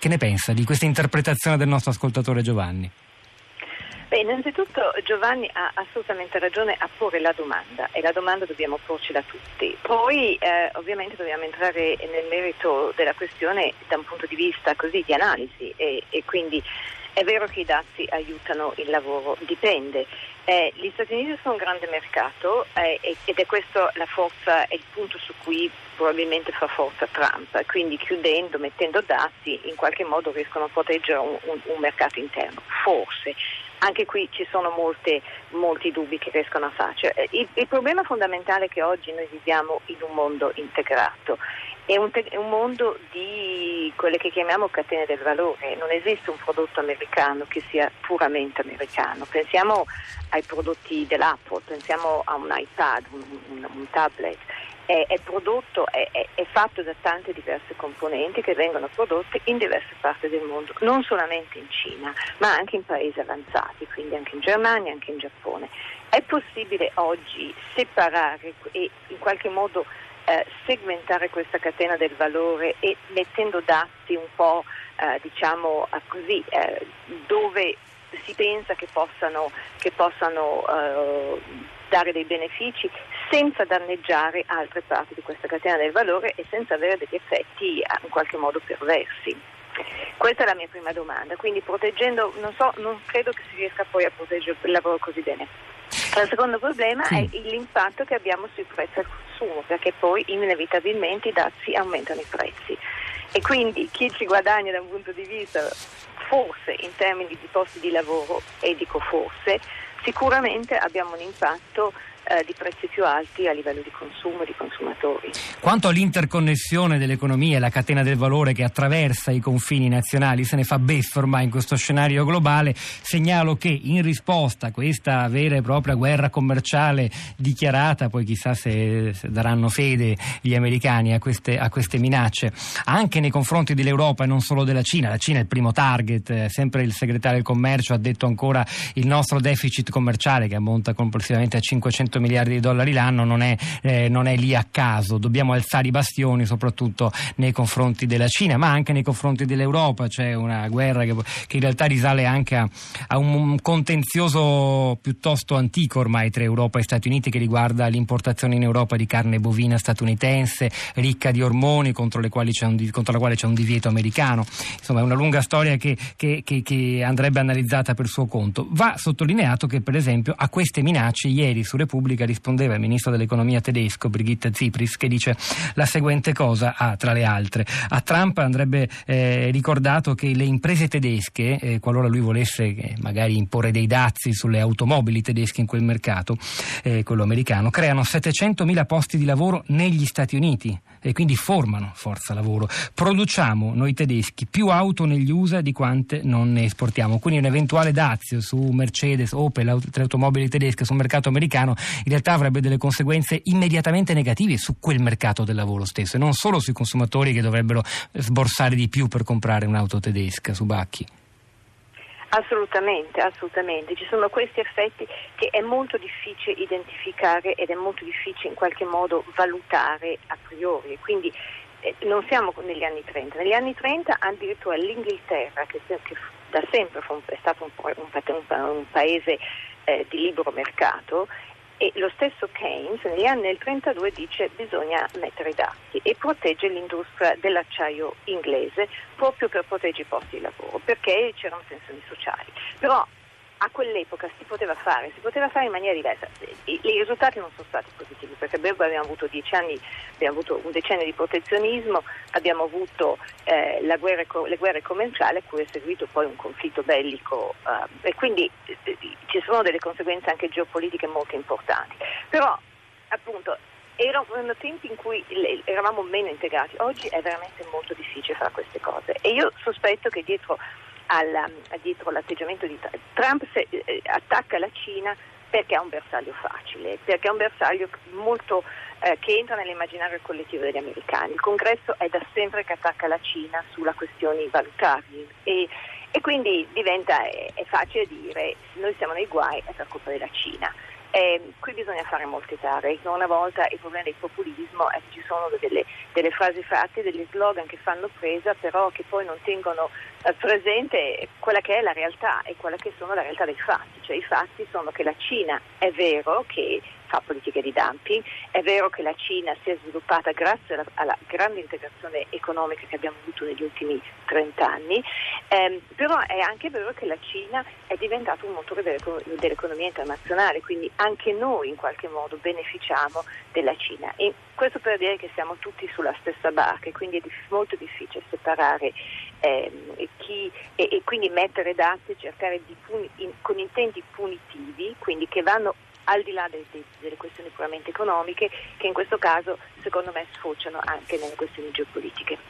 Che ne pensa di questa interpretazione del nostro ascoltatore Giovanni? Beh, innanzitutto Giovanni ha assolutamente ragione a porre la domanda, e la domanda dobbiamo porcela tutti. Poi ovviamente dobbiamo entrare nel merito della questione da un punto di vista così di analisi, e quindi è vero che i dazi aiutano il lavoro, dipende. Gli Stati Uniti sono un grande mercato ed è questo la forza, è il punto su cui probabilmente fa forza Trump, quindi chiudendo, mettendo dazi, in qualche modo riescono a proteggere un mercato interno, forse. Anche qui ci sono molti dubbi che riescono a farci. Il problema fondamentale è che oggi noi viviamo in un mondo integrato, è un mondo di quelle che chiamiamo catene del valore. Non esiste un prodotto americano che sia puramente americano. Pensiamo ai prodotti dell'Apple, pensiamo a un iPad, un tablet. È prodotto, è fatto da tante diverse componenti che vengono prodotte in diverse parti del mondo, non solamente in Cina, ma anche in paesi avanzati, quindi anche in Germania, anche in Giappone. È possibile oggi separare e in qualche modo segmentare questa catena del valore, e mettendo dazi un po' dove si pensa che possano dare dei benefici senza danneggiare altre parti di questa catena del valore e senza avere degli effetti in qualche modo perversi. Questa è la mia prima domanda, quindi proteggendo, non credo che si riesca poi a proteggere il lavoro così bene. Il secondo problema è l'impatto che abbiamo sui prezzi al consumo, perché poi inevitabilmente i dazi aumentano i prezzi, e quindi chi ci guadagna da un punto di vista forse in termini di posti di lavoro, e dico forse, sicuramente abbiamo un impatto di prezzi più alti a livello di consumo e di consumatori. Quanto all'interconnessione dell'economia e la catena del valore che attraversa i confini nazionali, se ne fa beffa ormai in questo scenario globale. Segnalo che in risposta a questa vera e propria guerra commerciale dichiarata, poi chissà se daranno fede gli americani a queste minacce, anche nei confronti dell'Europa e non solo della Cina. La Cina è il primo target, sempre il segretario del commercio ha detto ancora il nostro deficit commerciale, che ammonta complessivamente a 500 miliardi di dollari l'anno, non è lì a caso. Dobbiamo alzare i bastioni soprattutto nei confronti della Cina, ma anche nei confronti dell'Europa. C'è una guerra che in realtà risale anche a un contenzioso piuttosto antico ormai tra Europa e Stati Uniti, che riguarda l'importazione in Europa di carne bovina statunitense ricca di ormoni, contro la quale c'è un divieto americano. Insomma, è una lunga storia che andrebbe analizzata per suo conto. Va sottolineato che, per esempio, a queste minacce ieri su Repubblica rispondeva il ministro dell'economia tedesco Brigitte Zypries, che dice la seguente cosa, tra le altre: a Trump andrebbe ricordato che le imprese tedesche, qualora lui volesse magari imporre dei dazi sulle automobili tedesche in quel mercato, quello americano, creano 700.000 posti di lavoro negli Stati Uniti e quindi formano forza lavoro. Produciamo noi tedeschi più auto negli USA di quante non ne esportiamo, quindi un eventuale dazio su Mercedes, Opel, le automobili tedesche sul mercato americano in realtà avrebbe delle conseguenze immediatamente negative su quel mercato del lavoro stesso, e non solo sui consumatori che dovrebbero sborsare di più per comprare un'auto tedesca, Subacchi. Assolutamente, ci sono questi effetti che è molto difficile identificare ed è molto difficile in qualche modo valutare a priori, quindi non siamo negli anni 30. Negli anni 30 addirittura l'Inghilterra, che da sempre è stato un paese di libero mercato, e lo stesso Keynes negli anni del 1932 dice bisogna mettere i dazi e protegge l'industria dell'acciaio inglese proprio per proteggere i posti di lavoro, perché c'erano tensioni sociali. Però a quell'epoca si poteva fare in maniera diversa. I risultati non sono stati positivi, perché abbiamo avuto 10 anni, abbiamo avuto un decennio di protezionismo, abbiamo avuto le guerre commerciali, a cui è seguito poi un conflitto bellico, e quindi ci sono delle conseguenze anche geopolitiche molto importanti. Però appunto erano tempi in cui eravamo meno integrati. Oggi è veramente molto difficile fare queste cose, e io sospetto che dietro l'atteggiamento di Trump attacca la Cina perché è un bersaglio facile, perché è un bersaglio molto che entra nell'immaginario collettivo degli americani. Il Congresso è da sempre che attacca la Cina sulla questione valutaria, e quindi diventa è facile dire noi siamo nei guai, è per colpa della Cina. Qui bisogna fare molti target. Una volta il problema del populismo è che ci sono delle frasi fatte, degli slogan che fanno presa, però che poi non tengono presente quella che è la realtà e quella che sono la realtà dei fatti. Cioè, i fatti sono che la Cina, è vero che fa politiche di dumping, è vero che la Cina si è sviluppata grazie alla grande integrazione economica che abbiamo avuto negli ultimi 30 anni, però è anche vero che la Cina è diventata un motore dell'economia internazionale, quindi anche noi in qualche modo beneficiamo della Cina, e questo per dire che siamo tutti sulla stessa barca, quindi è molto difficile separare chi e quindi mettere dati, cercare di con intenti punitivi, quindi che vanno al di là delle questioni puramente economiche, che in questo caso secondo me sfociano anche nelle questioni geopolitiche.